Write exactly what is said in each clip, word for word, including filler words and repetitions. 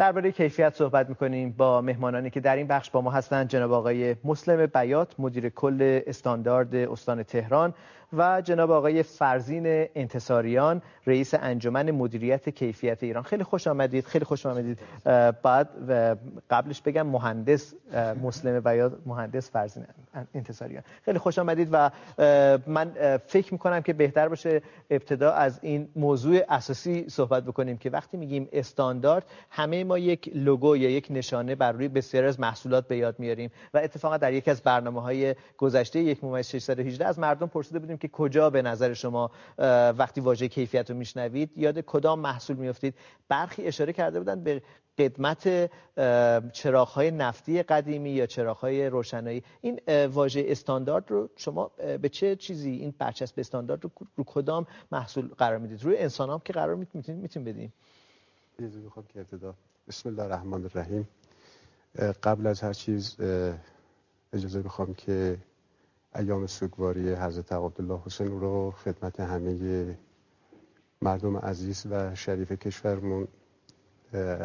درباره کیفیت صحبت می‌کنیم با مهمانانی که در این بخش با ما هستند، جناب آقای مسلم بیات، مدیر کل استاندارد استان تهران، و جناب آقای فرزین انتصاریان، رئیس انجمن مدیریت کیفیت ایران. خیلی خوش آمدید. خیلی خوش آمدید. بعد و قبلش بگم مهندس مسلم بیات، مهندس فرزین انتصاریان، خیلی خوش آمدید و من فکر می‌کنم که بهتر باشه ابتدا از این موضوع اساسی صحبت بکنیم که وقتی میگیم استاندارد، همه ما یک لوگو یا یک نشانه بر روی بسیار از محصولات به یاد میاریم و اتفاقا در یکی از برنامه‌های گذشته یک ممیز ششصد و هجده از مردم پرسیده بودیم که کجا به نظر شما وقتی واژه کیفیت رو میشنوید یاد کدام محصول میافتید. برخی اشاره کرده بودن به قدمت چراغ‌های نفتی قدیمی یا چراغ‌های روشنایی. این واژه استاندارد رو شما به چه چیزی، این برچسب استاندارد رو رو کدام محصول قرار میدید؟ روی انسان هم که قرار میتونیم میتونیم بدیم. اجازه میخوام که ابتدا بسم الله الرحمن الرحیم، قبل از هر چیز اجازه میخوام که ایام سوگواری حضرت عبدالله حسین رو خدمت همه مردم عزیز و شریف کشورمون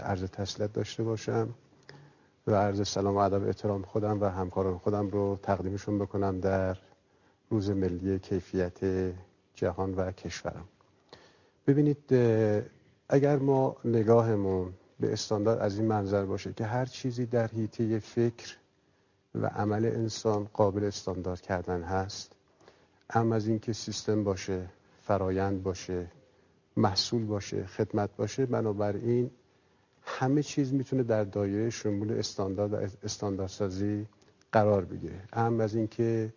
عرض تسلیت داشته باشم و عرض سلام و ادب احترام خودم و همکاران خودم رو تقدیمشون بکنم در روز ملی کیفیت جهان و کشورم. ببینید، اگر ما نگاهمون به استاندارد از این منظر باشه که هر چیزی در حیطه فکر و عمل انسان قابل استاندارد کردن هست، اما از این که سیستم باشه، فرایند باشه، محصول باشه، خدمت باشه، بنابراین همه چیز میتونه در دایره شمول استاندارد و استانداردسازی قرار بگیره. اما از این که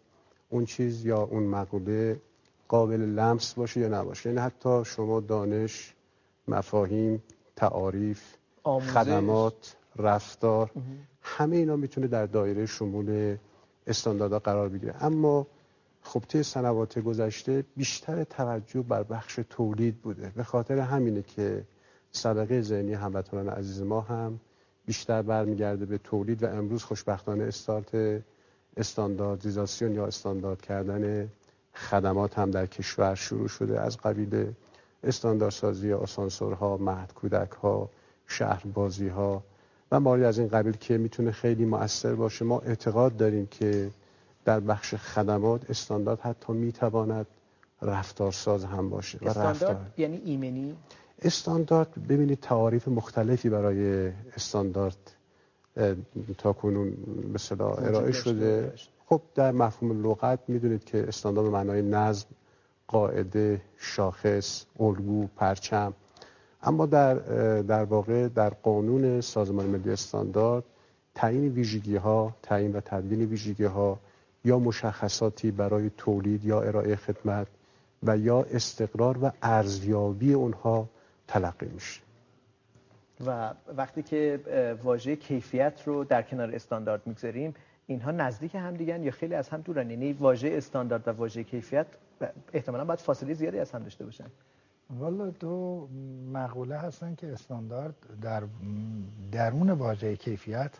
اون چیز یا اون مقوله قابل لمس باشه یا نباشه، یعنی حتی شما دانش، مفاهیم، تعاریف، آموزش، خدمات، رفتار، همه اینا میتونه در دایره شمول استانداردها قرار بگیره. اما خب طی سنوات گذشته بیشتر توجه بر بخش تولید بوده. به خاطر همینه که صدقه ذهنی هموطنان عزیز ما هم بیشتر برمیگرده به تولید و امروز خوشبختانه استارت استانداردیزاسیون یا استاندارد کردن خدمات هم در کشور شروع شده، از قبیل استانداردسازی آسانسورها، مهد کودکها، شهربازیها و مالی از این قبیل که میتونه خیلی مؤثر باشه. ما اعتقاد داریم که در بخش خدمات استاندارد حتی میتواند رفتارساز هم باشه. استاندارد و رفتار یعنی ایمنی؟ استاندارد، ببینید، تعاریف مختلفی برای استاندارد تا کنون به اصطلاح ارائه شده. خب در مفهوم لغت میدونید که استاندارد به معنای نظم، قاعده، شاخص، الگو، پرچم، اما در در واقع در قانون سازمان ملی استاندارد تعیین ویژگی‌ها، تعیین و تبیین ویژگی‌ها یا مشخصاتی برای تولید یا ارائه خدمت و یا استقرار و ارزیابی اونها تلقی میشه. و وقتی که واژه کیفیت رو در کنار استاندارد میگذاریم، اینها نزدیک هم دیگن یا خیلی از هم دورن؟ یعنی واژه استاندارد و واژه کیفیت احتمالاً باید فاصله زیادی از هم داشته باشن. والا دو مقوله هستن که استاندارد در درون واژه کیفیت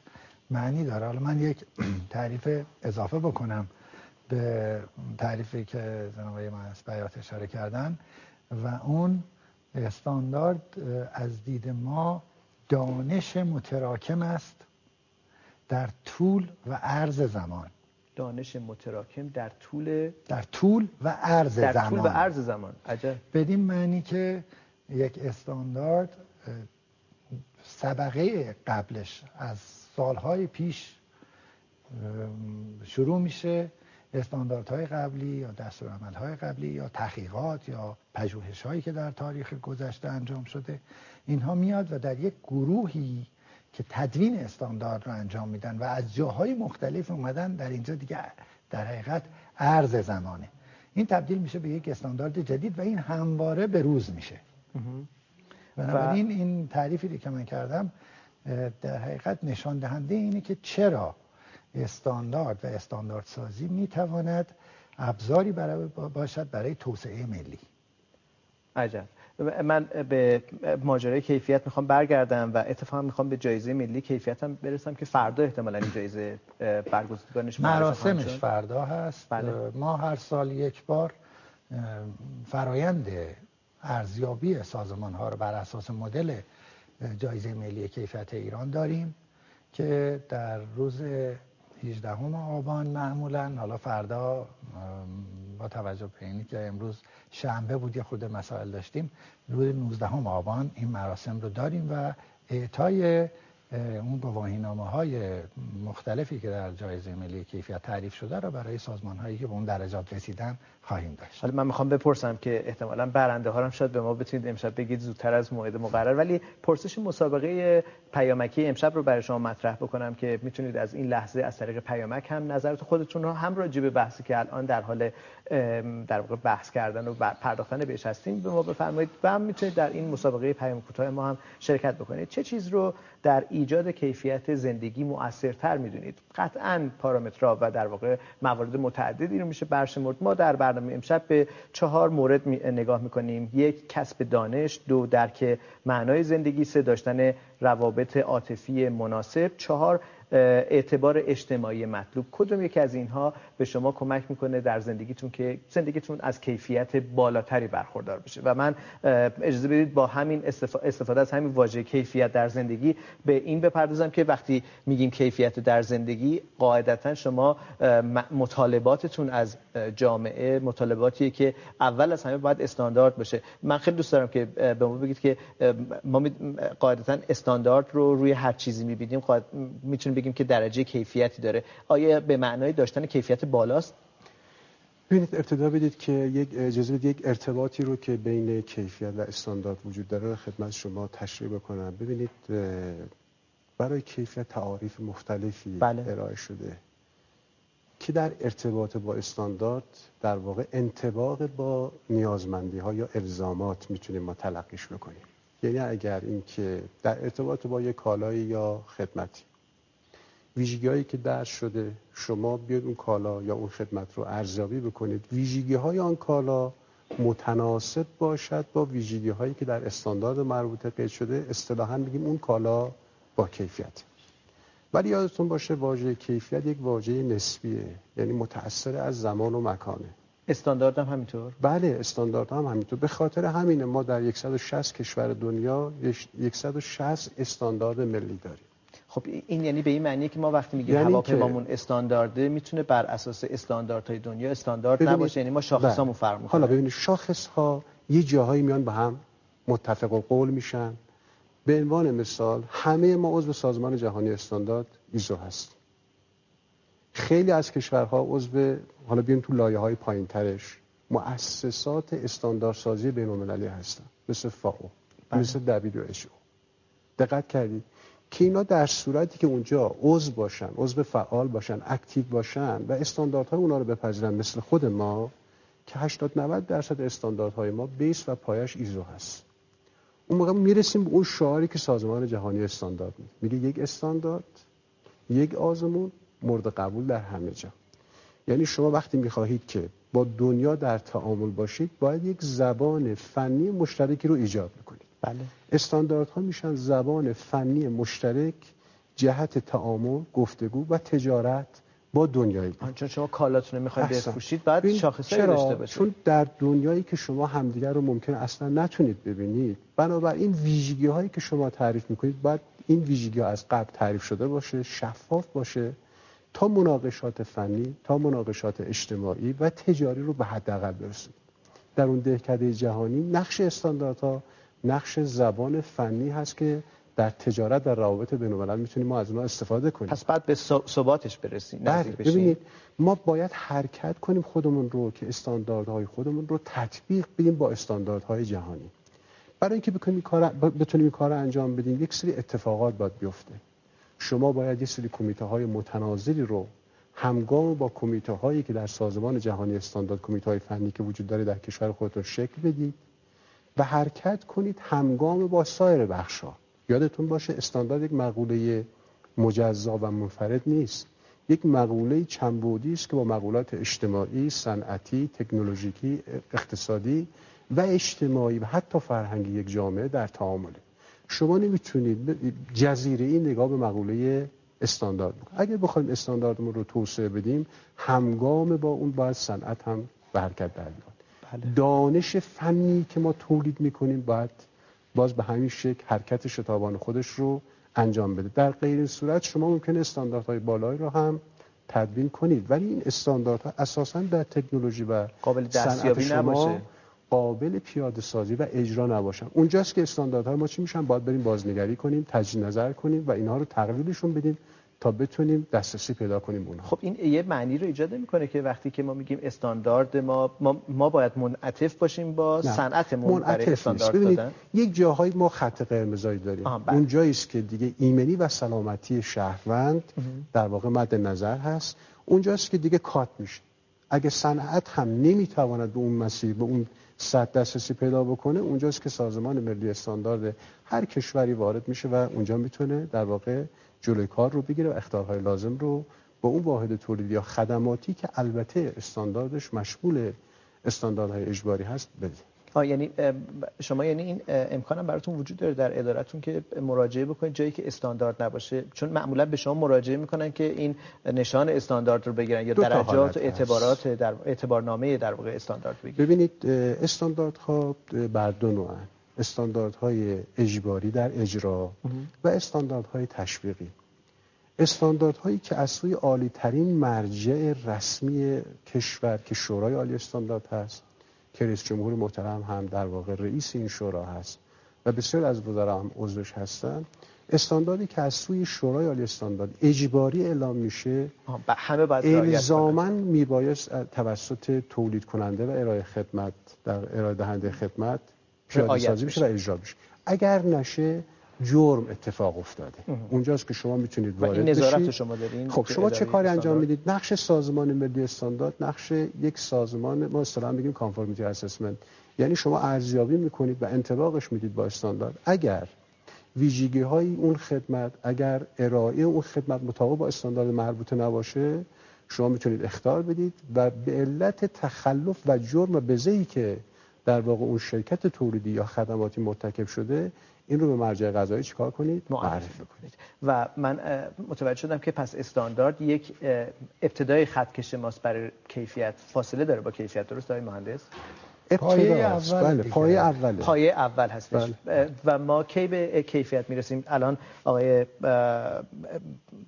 معنی داره. حالا من یک تعریف اضافه بکنم به تعریفی که جناب آقای مهندس بیات اشاره کردن، و اون استاندارد از دید ما دانش متراکم است در طول و عرض زمان. دانش متراکم در طول در طول و عرض زمان در طول و عرض زمان عجب. بدین معنی که یک استاندارد سابقه قبلش از سالهای پیش شروع میشه، استانداردهای قبلی یا دستورالعمل‌های قبلی یا تحقیقات یا پژوهش‌هایی که در تاریخ گذشته انجام شده، اینها میاد و در یک گروهی که تدوین استاندارد رو انجام میدن و از جاهای مختلف اومدن در اینجا دیگه در حقیقت عرض زمانه. این تبدیل میشه به یک استاندارد جدید و این همواره به روز میشه. بنابراین این تعریفی که من کردم در حقیقت نشان دهنده اینه که چرا استاندارد و استانداردسازی میتواند ابزاری برای باشد برای توسعه ملی. عجب. من به ماجرای کیفیت میخوام برگردم و اتفاقا میخوام به جایزه ملی کیفیت هم برسم که فردا احتمالاً این جایزه برگزیدگانش مراسمش فردا هست. بله. ما هر سال یک بار فرآیند ارزیابی سازمان‌ها رو بر اساس مدل جایزه ملی کیفیت ایران داریم که در روز هجدهم آبان معمولا، حالا فردا با توجه به اینکه امروز شنبه بود یه خود مسائل داشتیم، روز نوزدهم آبان این مراسم رو داریم و اعطای اون گواهینامه‌های مختلفی که در جایزه ملی کیفیت تعریف شده رو برای سازمان‌هایی که به اون درجات رسیدن خواهیم داشت. حالا من می‌خوام بپرسم که احتمالاً برنده ها هم شاید به ما بتونید امشب بگید زودتر از موعد مقرر، ولی پرسش مسابقه پیامکی امشب رو برای شما مطرح بکنم که میتونید از این لحظه از طریق پیامک هم نظرات خودتون رو هم راجع به بحثی که الان در حال در واقع بحث کردن و پرداختن بهش هستیم به ما بفرمایید و هم میتونید در این مسابقه پیام کوتاه ما هم شرکت بکنید. چه چیز رو در ایجاد کیفیت زندگی مؤثرتر میدونید؟ قطعاً پارامترها و در واقع موارد متعددی رو میشه برشمرد. ما در برنامه امشب به چهار مورد نگاه میکنیم: یک، کسب دانش، دو، درک معنای زندگی، سه، داشتن روابط عاطفی مناسب، چهار، اعتبار اجتماعی مطلوب. کدوم یکی از اینها به شما کمک میکنه در زندگیتون که زندگیتون از کیفیت بالاتری برخوردار بشه؟ و من اجازه بدید با همین استفاده از همین واژه کیفیت در زندگی به این بپردازم که وقتی میگیم کیفیت در زندگی، قاعدتاً شما مطالباتتون از جامعه مطالباتیه که اول از همه باید استاندارد باشه. من خیلی دوست دارم که به ما بگید که ما قاعدتاً استاندارد رو روی هر چیزی میبینیم، میتونیم بگیم که درجه کیفیتی داره. آیا به معنای داشتن کیفیت بالاست؟ ببینید، ابتدا بدید که یک اجازه بدید یک ارتباطی رو که بین کیفیت و استاندارد وجود داره خدمت شما تشریح بکنم. ببینید، برای کیفیت تعاریف مختلفی بله. ارائه شده که در ارتباط با استاندارد در واقع انطباق با نیازمندی‌ها یا الزامات میتونیم ما تلقیش بکنیم. یعنی اگر این که در ارتباط با یک کالایی یا خدمتی ویژگی‌هایی که درج شده شما بیاد اون کالا یا اون خدمت رو ارزیابی بکنید، ویژگی‌های آن کالا متناسب باشد با ویژگی‌هایی که در استاندارد مربوطه قید شده، اصطلاحاً میگیم اون کالا با کیفیت. ولی یادتون باشه واژه کیفیت یک واژه نسبیه، یعنی متأثر از زمان و مکانه. استاندارد هم همینطور؟ بله، استاندارد هم همینطور. به خاطر همینه ما در صد و شصت کشور دنیا صد و شصت استاندارد ملی داریم. خب این یعنی به این معنیه که ما وقتی میگیم یعنی هواپیمامون استاندارده، میتونه بر اساس استانداردهای دنیا استاندارد ببینید. نباشه، یعنی ما شاخصامون فرق میکنه. حالا ببینید، شاخص‌ها یه جاهایی میان با هم متفق و قول میشن. به عنوان مثال همه ما عضو سازمان جهانی استاندارد ایزو هست. خیلی از کشورها عضو، حالا بیایم تو لایه‌های پایین‌ترش، مؤسسات استانداردسازی بین‌المللی هستن، مثل فاو، مثل دبلیو اچ او. دقت کردید که اینا در صورتی که اونجا عضو باشن، عضو فعال باشن، اکتیو باشن و استانداردهای اونا رو بپذیرن، مثل خود ما که هشتاد نود درصد استانداردهای ما بیس و پایش ایزو هست، اون موقع میرسیم به اون شعاری که سازمان جهانی استاندارد میگه، یک استاندارد، یک آزمون مورد قبول در همه جا. یعنی شما وقتی میخواهید که با دنیا در تعامل باشید، باید یک زبان فنی مشترکی رو ایجاد بکنید. بله. استانداردها میشن زبان فنی مشترک جهت تعامل، گفتگو و تجارت با دنیای دیگه. چون شما کالاتون رو میخواید بفروشید، بعد شاخصایی داشته باشه. چون در دنیایی که شما همدیگر رو ممکنه اصلا نتونید ببینید، بنابراین ویژگی هایی که شما تعریف میکنید، باید این ویژگی ها از قبل تعریف شده باشه، شفاف باشه تا مناقشات فنی، تا مناقشات اجتماعی و تجاری رو به حداقل برسونید. در اون دهکده جهانی نقش استانداردها نقش زبان فنی هست که در تجارت در روابط بین‌الملل میتونیم ما از اونها استفاده کنیم. پس بعد به ثباتش برسیم، نزدیک بشیم. ببینید، ما باید حرکت کنیم خودمون رو که استانداردهای خودمون رو تطبیق بدیم با استانداردهای جهانی. برای اینکه بتونیم کار بتونیم این کارو انجام بدیم، یک سری اتفاقات باید بیفته. شما باید یک سری کمیته‌های متناظری رو همگام با کمیته‌هایی که در سازمان جهانی استاندارد، کمیته‌های فنی که وجود داره در کشور خودتون شکل بدید و حرکت کنید همگام با سایر بخش‌ها. یادتون باشه استاندارد یک مقوله مجزا و منفرد نیست. یک مقوله چندبعدی است که با مقولات اجتماعی، صنعتی، تکنولوژیکی، اقتصادی و اجتماعی و حتی فرهنگی یک جامعه در تعامله. شما نمیتونید جزیره‌ای نگاه به مقوله استاندارد بکنید. اگر بخوایم استانداردمون رو توسعه بدیم، همگام با اون باید صنعت هم به حرکت در بیاد. دانش فنی که ما تولید میکنیم باید باز به همین شکل حرکت شتابان خودش رو انجام بده. در غیر این صورت شما ممکنه استانداردهای بالایی رو هم تدوین کنید، ولی این استانداردها اساساً در تکنولوژی و قابل دستیابی نباشه، قابل پیاده سازی و اجرا نباشن. اونجاست که استانداردهای ما چی میشن؟ باید بریم بازنگری کنیم، تجدید نظر کنیم و اینها رو تغییرشون بدیم تا بتونیم دسترسی پیدا کنیم اونها. خب این یه معنی رو ایجاد میکنه که وقتی که ما میگیم استاندارد ما ما, ما باید منعطف باشیم با صنعتمون برای استاندارد دادن. یک جاهایی ما خط قرمزایی داریم. اون جایی است که دیگه ایمنی و سلامتی شهروند در واقع مد نظر هست. اونجاست که دیگه کات میشه. اگه صنعت هم نمیتواند به اون مسیر به اون صد دسترسی پیدا بکنه، اونجاست که سازمان ملی استاندارد هر کشوری وارد میشه و اونجا میتونه در واقع جلوی کار رو بگیره و اخطارهای لازم رو با اون واحد تولیدی یا خدماتی که البته استانداردش مشمول استانداردهای اجباری هست بده. آ یعنی شما یعنی این امکانم براتون وجود داره در ادارتون که مراجعه بکنید جایی که استاندارد نباشه؟ چون معمولا به شما مراجعه میکنن که این نشان استاندارد رو بگیرن یا درجات و اعتبارات در اعتبارنامه در واقع استاندارد بگیرن. ببینید استانداردها بر دو نوعه، استانداردهای اجباری در اجرا و استانداردهای تشویقی. استانداردهایی که از سوی عالی ترین مرجع رسمی کشور که شورای عالی استاندارد هست، که رئیس جمهور محترم هم در واقع رئیس این شورا هست و بسیار از وزرا هم عضوش هستند، استانداردی که از سوی شورای عالی استاندارد اجباری اعلام میشه همه باید الزاماً میبایست توسط تولید کننده و ارائه خدمت در ارائه دهنده خدمت پیاده سازی میشه و اجرا میشه. اگر نشه جرم اتفاق افتاده. اونجاست که شما میتونید وارد بشید. نظارت شما دارین. خب شما چه کاری انجام میدید؟ نقش سازمان ملی استاندارد، نقش یک سازمان، ما اصطلاحاً میگیم کانفورمیتی اسسمنت، یعنی شما ارزیابی میکنید و انطباقش میدید با استاندارد. اگر ویژگی های اون خدمت، اگر ارائه اون خدمت مطابق با استاندارد مربوطه نباشه، شما میتونید اخطار بدید و به علت تخلف و جرم و بزهی که در واقع اون شرکت تولیدی یا خدماتی مرتکب شده، این رو به مرجع قضایی چیکار کنید؟ معرفی کنید. و من متوجه شدم که پس استاندارد یک ابتدای خط کش ماست برای کیفیت، فاصله داره با کیفیت، درست آقای مهندس؟ پایه اول، بله، پایه اول پایه اول هستش. بله. و ما کی به کیفیت میرسیم؟ الان آقای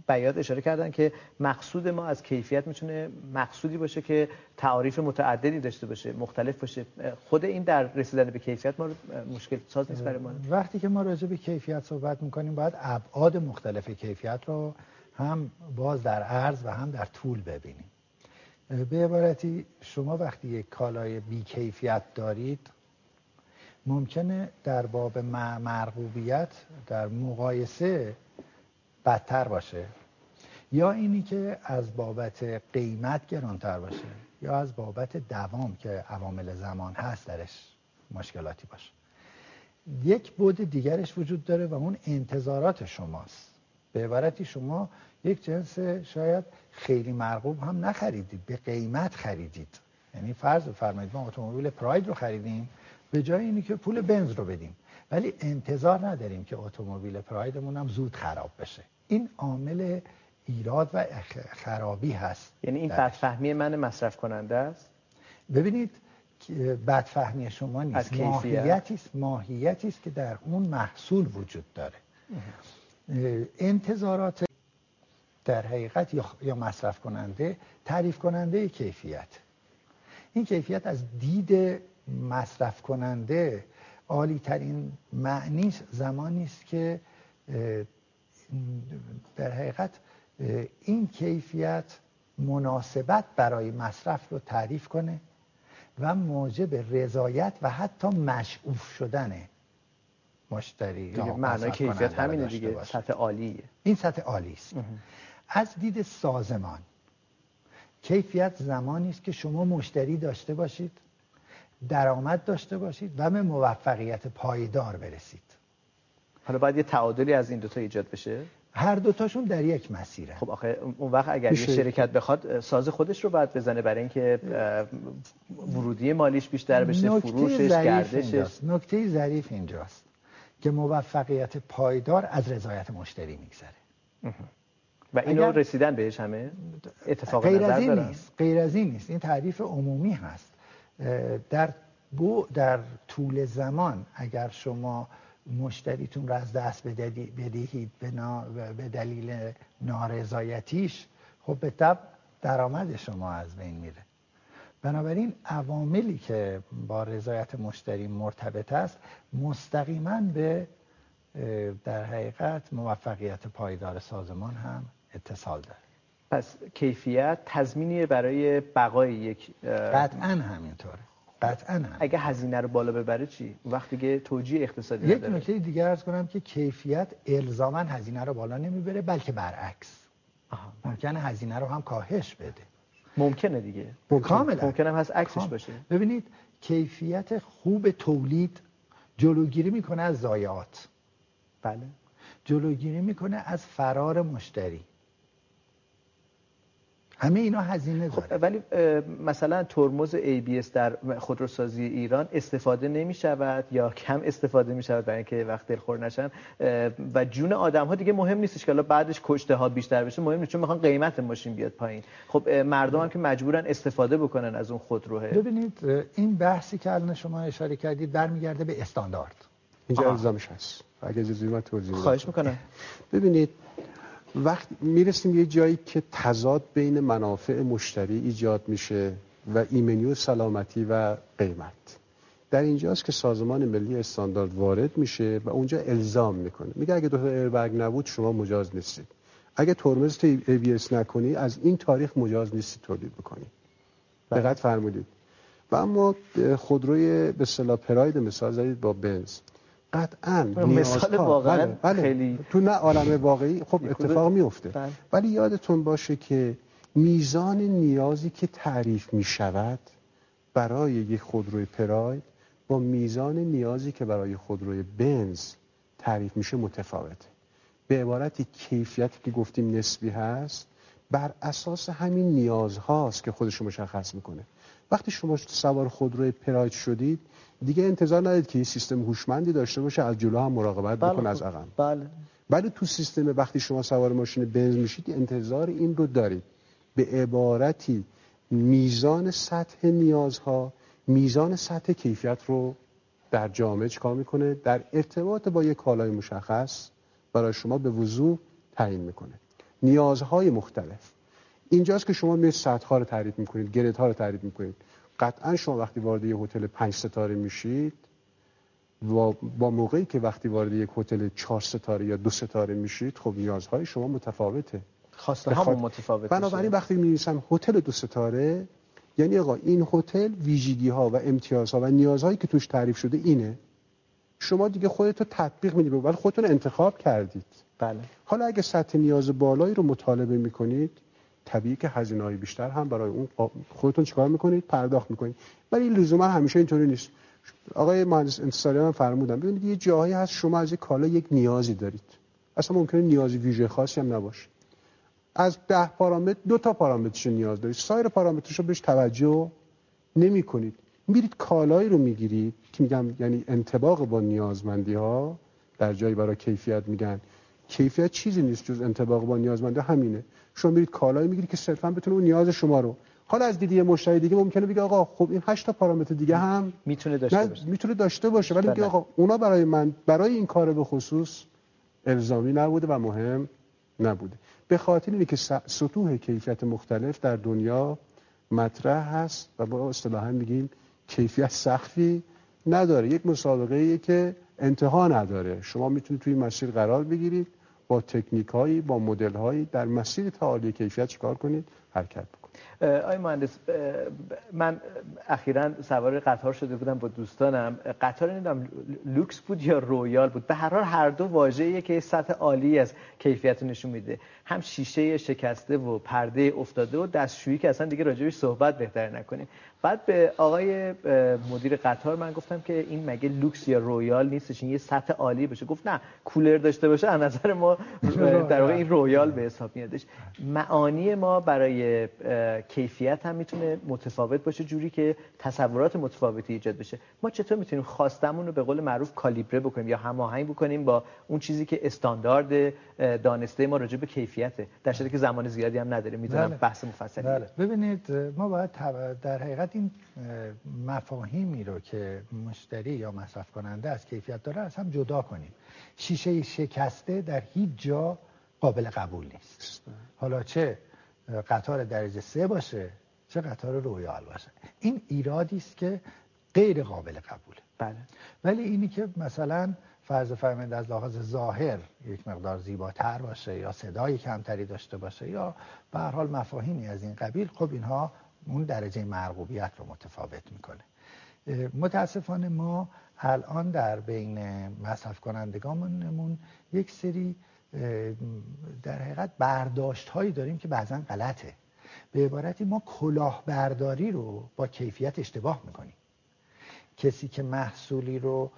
بیات اشاره کردن که مقصود ما از کیفیت میتونه مقصودی باشه که تعاریف متعددی داشته باشه، مختلف باشه. خود این در رسیدن به کیفیت ما مشکل ساز نیست برای ما؟ وقتی که ما راجع به کیفیت صحبت میکنیم، باید ابعاد مختلف کیفیت رو هم باز در عرض و هم در طول ببینیم. به عبارتی شما وقتی یک کالای بیکیفیت دارید، ممکنه در باب مرغوبیت در مقایسه بدتر باشه، یا اینی که از بابت قیمت گرانتر باشه، یا از بابت دوام که عوامل زمان هست درش مشکلاتی باشه. یک بعد دیگرش وجود داره و اون انتظارات شماست. به عبارتی شما یک جنس شاید خیلی مرغوب هم نخریدید، به قیمت خریدید. یعنی فرض بفرمایید ما اتومبیل پراید رو خریدیم، به جای اینی که پول بنز رو بدیم، ولی انتظار نداریم که اتومبیل پرایدمون هم زود خراب بشه. این عامل ایراد و خرابی هست. یعنی این بدفهمی من مصرف کننده است. ببینید بدفهمی شما نیست، ماهیتی است، ماهیتی است که در اون محصول وجود داره. انتظارات در حقیقت یا مصرف کننده تعریف کننده کیفیت. این کیفیت از دید مصرف کننده عالی ترین معنی زمانی است که در حقیقت این کیفیت مناسبت برای مصرف رو تعریف کنه و موجب رضایت و حتی مشعوف شدن مشتری. معنای کیفیت همینه دیگه، باشه. سطح عالیه. این سطح عالی است. از دید سازمان کیفیت زمانی است که شما مشتری داشته باشید، درآمد داشته باشید و به موفقیت پایدار برسید. حالا باید یه تعادلی از این دوتا ایجاد بشه؟ هر دوتاشون در یک مسیره. خب آخه اون وقت اگر یه شرکت بخواد ساز خودش رو باید بزنه برای اینکه ورودی مالیش بیشتر بشه، فروشش، گردشش. نکته ظریف اینجاست که موفقیت پایدار از رضایت مشتری میگذره. و اینو رسیدن بهش همه اتفاق غیر نظر دارن. نیست. غیر از این نیست. این تعریف عمومی هست. در بو در طول زمان اگر شما مشتریتون رو از دست بدهید به دلیل نارضایتیش، خب به طب درآمد شما از بین میره. بنابراین عواملی که با رضایت مشتری مرتبط است مستقیما به در حقیقت موفقیت پایدار سازمان هم اتصال داره. پس کیفیت تضمینیه برای بقای یک قطعاً همینطوره. قطعاً هم. اگه هزینه رو بالا ببره چی؟ وقتی که توجیه اقتصادی نداره. یک نکته دیگه عرض کنم که کیفیت الزاماً هزینه رو بالا نمیبره، بلکه برعکس. آها. ممکنه هزینه رو هم کاهش بده. ممکنه دیگه. کاملا. ممکنه هم هست عکسش باشه. ببینید کیفیت خوب تولید جلوگیری میکنه از ضایعات. بله. جلوگیری میکنه از فرار مشتری. همه اینا هزینه داره. ولی مثلا ترمز ای بی اس در خودروسازی ایران استفاده نمی شود یا کم استفاده می شود برای اینکه وقت دلخور نشن و جون آدم ها دیگه مهم نیستش که الان بعدش کشته ها بیشتر بشه، مهم نیست چون میخوان قیمت ماشین بیاد پایین. خب مردم هم که مجبورن استفاده بکنن از اون خودروه. ببینید این بحثی که الان شما اشاره کردید برمیگرده به استاندارد. اینجا الزامش هست. اگه اجازه بدید من توضیح بدم. خواهش میکنم. ببینید وقت میرسیم یه جایی که تضاد بین منافع مشتری ایجاد میشه و ایمنی و سلامتی و قیمت. در اینجاست که سازمان ملی استاندارد وارد میشه و اونجا الزام میکنه، میگه اگه دو تا ایربگ نبود شما مجاز نیستید، اگه ترمز تو ای بی اس نکنی از این تاریخ مجاز نیستی تولید بکنی. دقت فرمودید. و اما خودروی به اصطلاح پراید مثال زدید با بنز. قطعاً مثال واقعاً بله. خیلی تو نه عالم واقعی خب اتفاق میفته، ولی یادتون باشه که میزان نیازی که تعریف میشود برای یک خودروی پراید با میزان نیازی که برای خودروی بنز تعریف میشه متفاوته. به عبارتی کیفیتی که گفتیم نسبی هست، بر اساس همین نیازهاست که خودش مشخص میکنه. وقتی شما سوار خودروی پراید شدید دیگه انتظار ندید که این سیستم هوشمندی داشته باشه از جلو هم مراقبت بله بکنه از عقب. بله. ولی تو سیستم وقتی شما سوار ماشین بنز میشید انتظار این رو دارید. به عبارتی میزان سطح نیازها میزان سطح کیفیت رو در جامعه چکار میکنه؟ در ارتباط با یک کالای مشخص برای شما به وضوح تعیین میکنه. نیازهای مختلف. اینجاست که شما می سطح‌ها رو تعریف میکنید، گردها رو تعریف میکنید. قطعاً شما وقتی وارد یک هتل پنج ستاره میشید و با موقعی که وقتی وارد یک هتل چهار ستاره یا دو ستاره میشید خب نیازهای شما متفاوته، خواسته هم متفاوته. بنابراین وقتی می‌نویسم هتل دو ستاره یعنی آقا این هتل ویژگی‌ها و امتیازها و نیازهایی که توش تعریف شده اینه، شما دیگه خودت رو تطبیق میدید ولی خودتون انتخاب کردید. بله. حالا اگه سطح نیاز بالایی رو مطالبه میکنید طبیعی که هزینه‌های بیشتر هم برای اون خودتون چیکار میکنید؟ پرداخت میکنید. ولی لزوما همیشه اینطوری نیست. آقای مهندس انتصاریان هم فرمودن ببینید یه جایی هست شما از یک کالا یک نیازی دارید، اصلا ممکنه نیازی ویژه خاصی هم نباشه. از ده پارامتر دو تا پارامترش نیاز دارید، سایر پارامترشو بهش توجه نمیکنید. میرید کالایی رو میگیرید که میگم یعنی انطباق با نیازمندی‌ها. در جایی برای کیفیت میگن کیفیت چیزی نیست جز انطباق با نیازمنده. همینه، شما میرید کالایی میگیرید که صرفا بتونه اون نیاز شما رو. حالا از دیدی مشتری دیگه ممکنه بگه آقا خب این هشت تا پارامتر دیگه هم میتونه داشته باشه، میتونه داشته باشه، ولی میگه آقا اونا برای من برای این کار به خصوص الزامی نبوده و مهم نبوده. به خاطر اینه که سطوح کیفیت مختلف در دنیا مطرح هست و با اصطلاحا میگیم کیفیت سقفی نداره. یک مسابقه‌ایه که انتها نداره. شما میتونید توی مسیر قرار بگیرید، با تکنیک‌هایی، با مدل‌هایی در مسیر تعالی کیفیت چیکار کنید؟ حرکت بکنید. آی مهندس، من اخیراً سوار قطار شده بودم با دوستانم. قطار نمی‌دونم لوکس بود یا رویال بود. به هر حال هر دو واژه‌ای که سطح عالی از کیفیت نشون میده. هم شیشه شکسته و پرده افتاده و دستشویی که اصلا دیگه راجعش صحبت بهتر نکنیم. بعد به آقای مدیر قطار من گفتم که این مگه لوکس یا رویال نیستش، این یه سطح عالی باشه. گفت نه، کولر داشته باشه از نظر ما در واقع این رویال به حساب میادش. معانی ما برای کیفیت هم میتونه متفاوت باشه، جوری که تصورات متفاوتی ایجاد بشه. ما چطور میتونیم خواستمون رو به قول معروف کالیبره بکنیم یا هماهنگ بکنیم با اون چیزی که استاندارد دانسته ما راجع به کیفیته، در حالی که زمان زیادی هم نداره. میدونم بحث مفصلیه. ببینید ما باید در حقیقت این مفاهیمی رو که مشتری یا مصرف کننده از کیفیت داره از هم جدا کنیم. شیشه شکسته در هیچ جا قابل قبول نیست. حالا چه قطار درجه سه باشه چه قطار رویال باشه، این ایرادی است که غیر قابل قبوله. بله. ولی اینی که مثلا فرض فرمایید از لحاظ ظاهر یک مقدار زیباتر باشه یا صدای کمتری داشته باشه یا به هر حال مفاهیمی از این قبیل، خب اینها اون درجه مرغوبیت رو متفاوت میکنه. متاسفانه ما الان در بین مصرف کنندگانمون یک سری در حقیقت برداشت هایی داریم که بعضا غلطه. به عبارتی ما کلاهبرداری رو با کیفیت اشتباه میکنیم. کسی که محصولی رو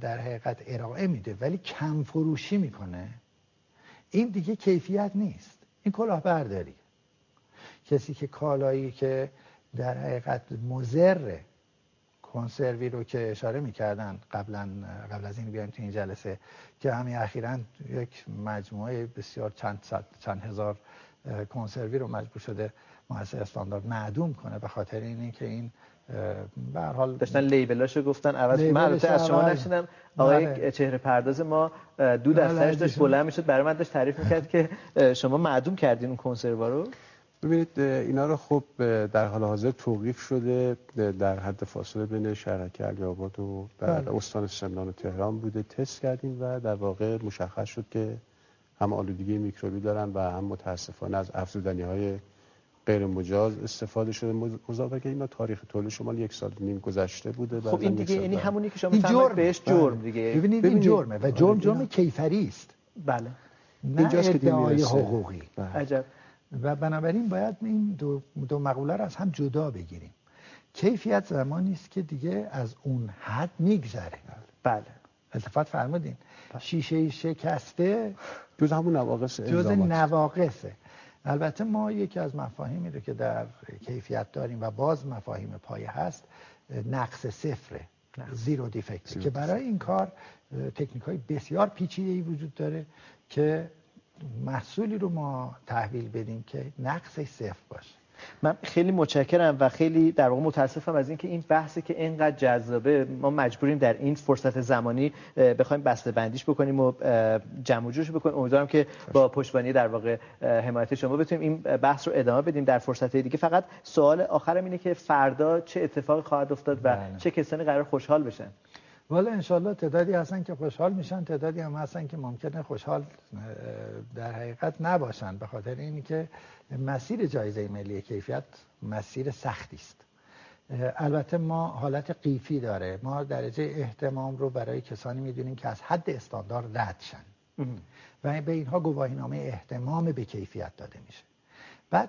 در حقیقت ارائه میده ولی کم فروشی میکنه، این دیگه کیفیت نیست، این کلاهبرداری. کسی که کالایی که در حقیقت مضر، کنسروی رو که اشاره میکردن قبلا قبل از این بیایم تو این جلسه که همین اخیراً یک مجموعه بسیار چند صد چند هزار کنسروی رو مجبور شده مؤسسه استاندارد معدوم کنه به خاطر اینه که این به هر حال داشتن لیبلاشو گفتن عوض. من البته از شما نشیدم، آقای چهره پرداز ما دود از سرش داشت بلند میشد برای من، داشت تعریف میکرد که شما معدوم کردین اون کنسروا رو. ببینید اینا رو خب در حال حاضر توقیف شده در حد فاصله بین شهرک علی‌آباد و در استان سمنان و تهران بوده، تست کردیم و در واقع مشخص شد که هم آلودگی میکروبی دارن و هم متاسفانه از افزودنی‌های غیر مجاز استفاده شده. مضافه که اینا تاریخ تولید شمال یک سال نیم گذشته بوده. خب این دیگه یعنی همونی که شما می‌فهمید بهش جرم دیگه. ببینید این جرمه و جرم جرم کیفری است. بله. اینجاست که ادعای حقوقی. عجب. و بنابراین باید این دو, دو مقوله رو از هم جدا بگیریم. کیفیت زمانی است که دیگه از اون حد میگذره. بله. التفات فرمودین. شیشه شکسته جز همون نواقص جز نواقصه. البته ما یکی از مفاهیمی رو که در کیفیت داریم و باز مفاهیم پایه هست، نقص صفره، زیرو دیفکت، که برای این کار تکنیک‌های بسیار پیچیده‌ای وجود داره که محصولی رو ما تحویل بدیم که نقصش صفر باشه. من خیلی متشکرم و خیلی در واقع متاسفم از اینکه این بحثی که اینقدر جذابه ما مجبوریم در این فرصت زمانی بخوایم بسته بندیش بکنیم و جمع و جورش بکنیم. امیدوارم که با پشتوانی در واقع حمایت شما بتونیم این بحث رو ادامه بدیم در فرصت دیگه. فقط سوال آخرم اینه که فردا چه اتفاقی خواهد افتاد و چه کسانی قرار خوشحال بشن؟ والا انشالله تعدادی هستن که خوشحال میشن، تعدادی هم هستن که ممکنه خوشحال در حقیقت نباشن، به خاطر اینی که مسیر جایزه ملی کیفیت مسیر سختی است. البته ما حالت قیفی داره، ما درجه اهتمام رو برای کسانی میدونیم که از حد استاندارد رد شن و به اینها گواهینامه اهتمام به کیفیت داده میشه. بعد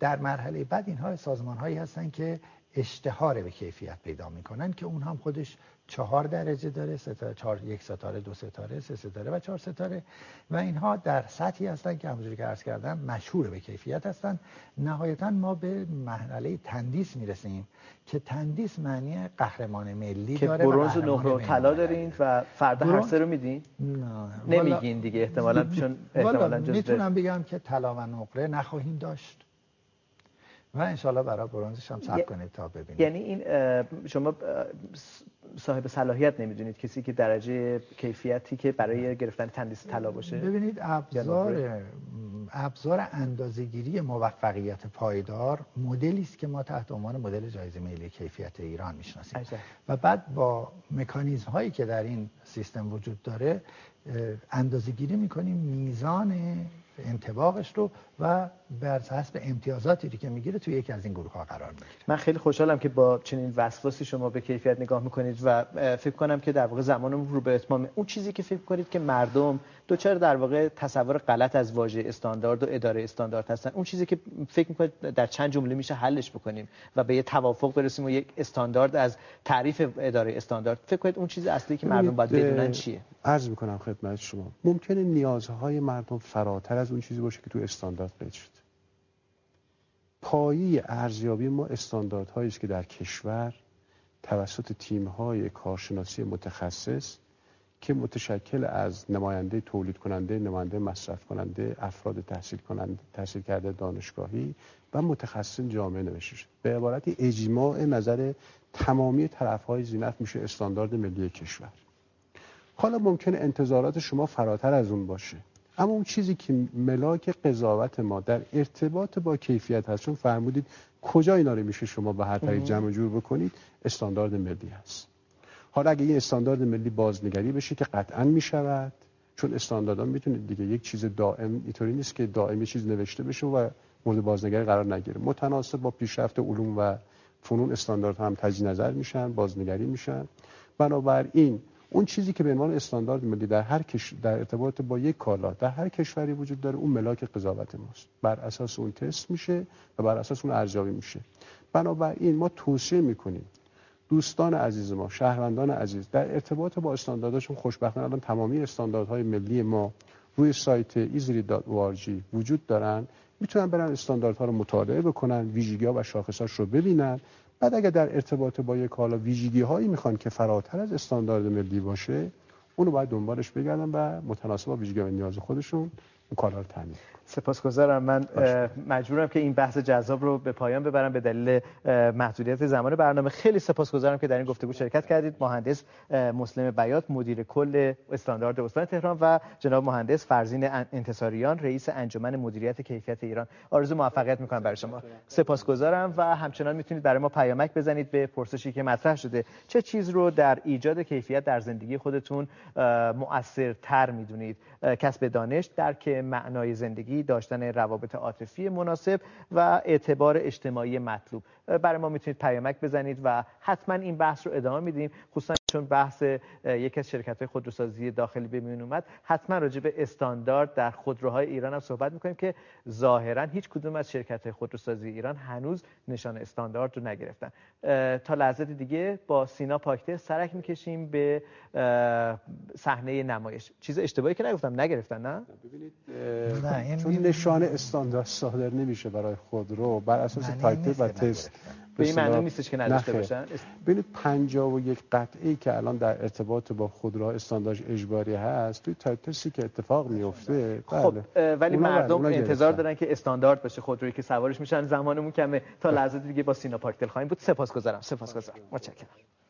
در مرحله بعد اینها سازمان هایی هستن که اشتهار به کیفیت پیدا میکنن که اون هم خودش چهار درجه داره، ستاره، چهار، یک ستاره، دو ستاره، سه ستاره و چهار ستاره، و اینها در سطحی هستن که همونجوری که عرض کردم مشهور به کیفیت هستن. نهایتا ما به مرحله تندیس میرسیم که تندیس معنی قهرمان ملی که داره، برنز و نقره و طلا دارین و فردا هر سه رو میدین؟ نه نمیگین دیگه احتمالاً، چون احتمالاً جزء میتونم بگم که طلا و نقره نخواهیم داشت و انشالله برای برنزش هم صبر کنید تا ببینید. یعنی این شما صاحب صلاحیت نمیدونید کسی که درجه کیفیتی که برای گرفتن تندیس طلا باشه؟ ببینید ابزار ابزار اندازه‌گیری موفقیت پایدار مدلی است که ما تحت عنوان مدل جایزه ملی کیفیت ایران میشناسیم و بعد با مکانیزم هایی که در این سیستم وجود داره اندازه‌گیری میکنیم میزان انطباقش رو و بر حسب امتیازاتی که میگیره توی یکی از این گروه‌ها قرار میگیره. من خیلی خوشحالم که با چنین وسواسی شما به کیفیت نگاه میکنید و فکر کنم که در واقع زمانمون رو به اتمام. اون چیزی که فکر کنید که مردم دوچار در واقع تصور غلط از واژه استاندارد و اداره استاندارد هستن، اون چیزی که فکر میکنید در چند جمله میشه حلش بکنیم و به یه توافق برسیم و یک استاندارد از تعریف اداره استاندارد، فکر کنید اون چیز اصلی که مردم باید بدونن چیه؟ عرض میکنم خدمت شما ممکنه نیازهای مردم فراتر از اون چیزی باشه که تو استاندارد قید شده. پایه ارزیابی ما استانداردهایی است که در کشور توسط تیم‌های کارشناسی متخصص که متشکل از نماینده تولید کننده، نماینده مصرف کننده، افراد تحصیل کننده، تحصیل کرده دانشگاهی و متخصص جامعه نوشته شده. به عبارتی اجماع نظر تمامی طرف‌های زینت میشه استاندارد ملی کشور. حالا ممکنه انتظارات شما فراتر از اون باشه، اما اون چیزی که ملاک قضاوت ما در ارتباط با کیفیت هست، چون فرمودید کجا اینا رو میشه شما به هر طریق جمع جور بکنید، استاندارد ملی هست. حالا اگه این استاندارد ملی بازنگری بشه که قطعاً میشود، چون استانداردها میتونید دیگه یک چیز دائم اینطوری نیست که دائمی چیز نوشته بشه و مورد بازنگری قرار نگیره. متناسب با پیشرفت علوم و فنون استانداردها هم تجدید نظر میشن، بازنگری میشن. بنابراین اون چیزی که به عنوان استاندارد ملی در هر کشور در ارتباط با یک کالا در هر کشوری وجود داره، اون ملاک قضاوت ماست. بر اساس اون تست میشه و بر اساس اون ارزیابی میشه. بنابراین ما توصیه میکنیم دوستان عزیز ما، شهروندان عزیز، در ارتباط با استاندارداشون، خوشبختانه الان تمامی استانداردهای ملی ما روی سایت آی اس آر ای دات او آر جی وجود دارن، میتونن برن استانداردها رو مطالعه بکنن، ویژگی‌ها و شاخص‌هاش رو ببینن. بعد اگر در ارتباط با یک کالا ویژگی‌هایی میخوان که فراتر از استاندارد ملی باشه، اونو باید دنبالش بگردن و متناسب با ویژگی‌های نیاز خودشون اون کالا رو تعیین. سپاسگزارم. من مجبورم که این بحث جذاب رو به پایان ببرم به دلیل محدودیت زمان برنامه. خیلی سپاسگزارم که در این گفتگو شرکت کردید. مهندس مسلم بیات، مدیر کل استاندارد استان تهران، و جناب مهندس فرزین انتصاریان، رئیس انجمن مدیریت کیفیت ایران. آرزو موفقیت می‌کنم برای شما. سپاسگزارم. و همچنان میتونید برای ما پیامک بزنید به پرسشی که مطرح شده: چه چیز رو در ایجاد کیفیت در زندگی خودتون مؤثرتر می‌دونید؟ کسب دانش، درک معنای زندگی، داشتن روابط عاطفی مناسب و اعتبار اجتماعی مطلوب. برای ما میتونید پیامک بزنید و حتما این بحث رو ادامه میدیم، خصوصا چون بحث یکی از شرکت‌های خودروسازی داخلی به میون اومد. حتما راجع به استاندارد در خودروهای ایران هم صحبت میکنیم که ظاهراً هیچ کدوم از شرکت‌های خودروسازی ایران هنوز نشان استاندارد رو نگرفتن. تا لحظه دیگه با سینا پاکته سرک میکشیم به صحنه نمایش. چیز اشتباهی که نگفتم نگرفتن، نه؟ ببینید نه، چون نشان استاندارد صادر نمیشه برای خودرو بر اساس تایتل و تست، به این معنی نیستش که نداشته باشن. ببینید پنجاه و یک قطعه‌ای که الان در ارتباط با خودروها استاندارد اجباری هست توی تایپ سی که اتفاق میفته. خب بله. ولی مردم بله. انتظار دارن که استاندارد باشه خودرویی که سوارش میشن. زمانمون کمه. تا لحظه دیگه با سینا پاکتل خواهیم بود. سپاسگزارم. سپاسگزارم. متشکرم.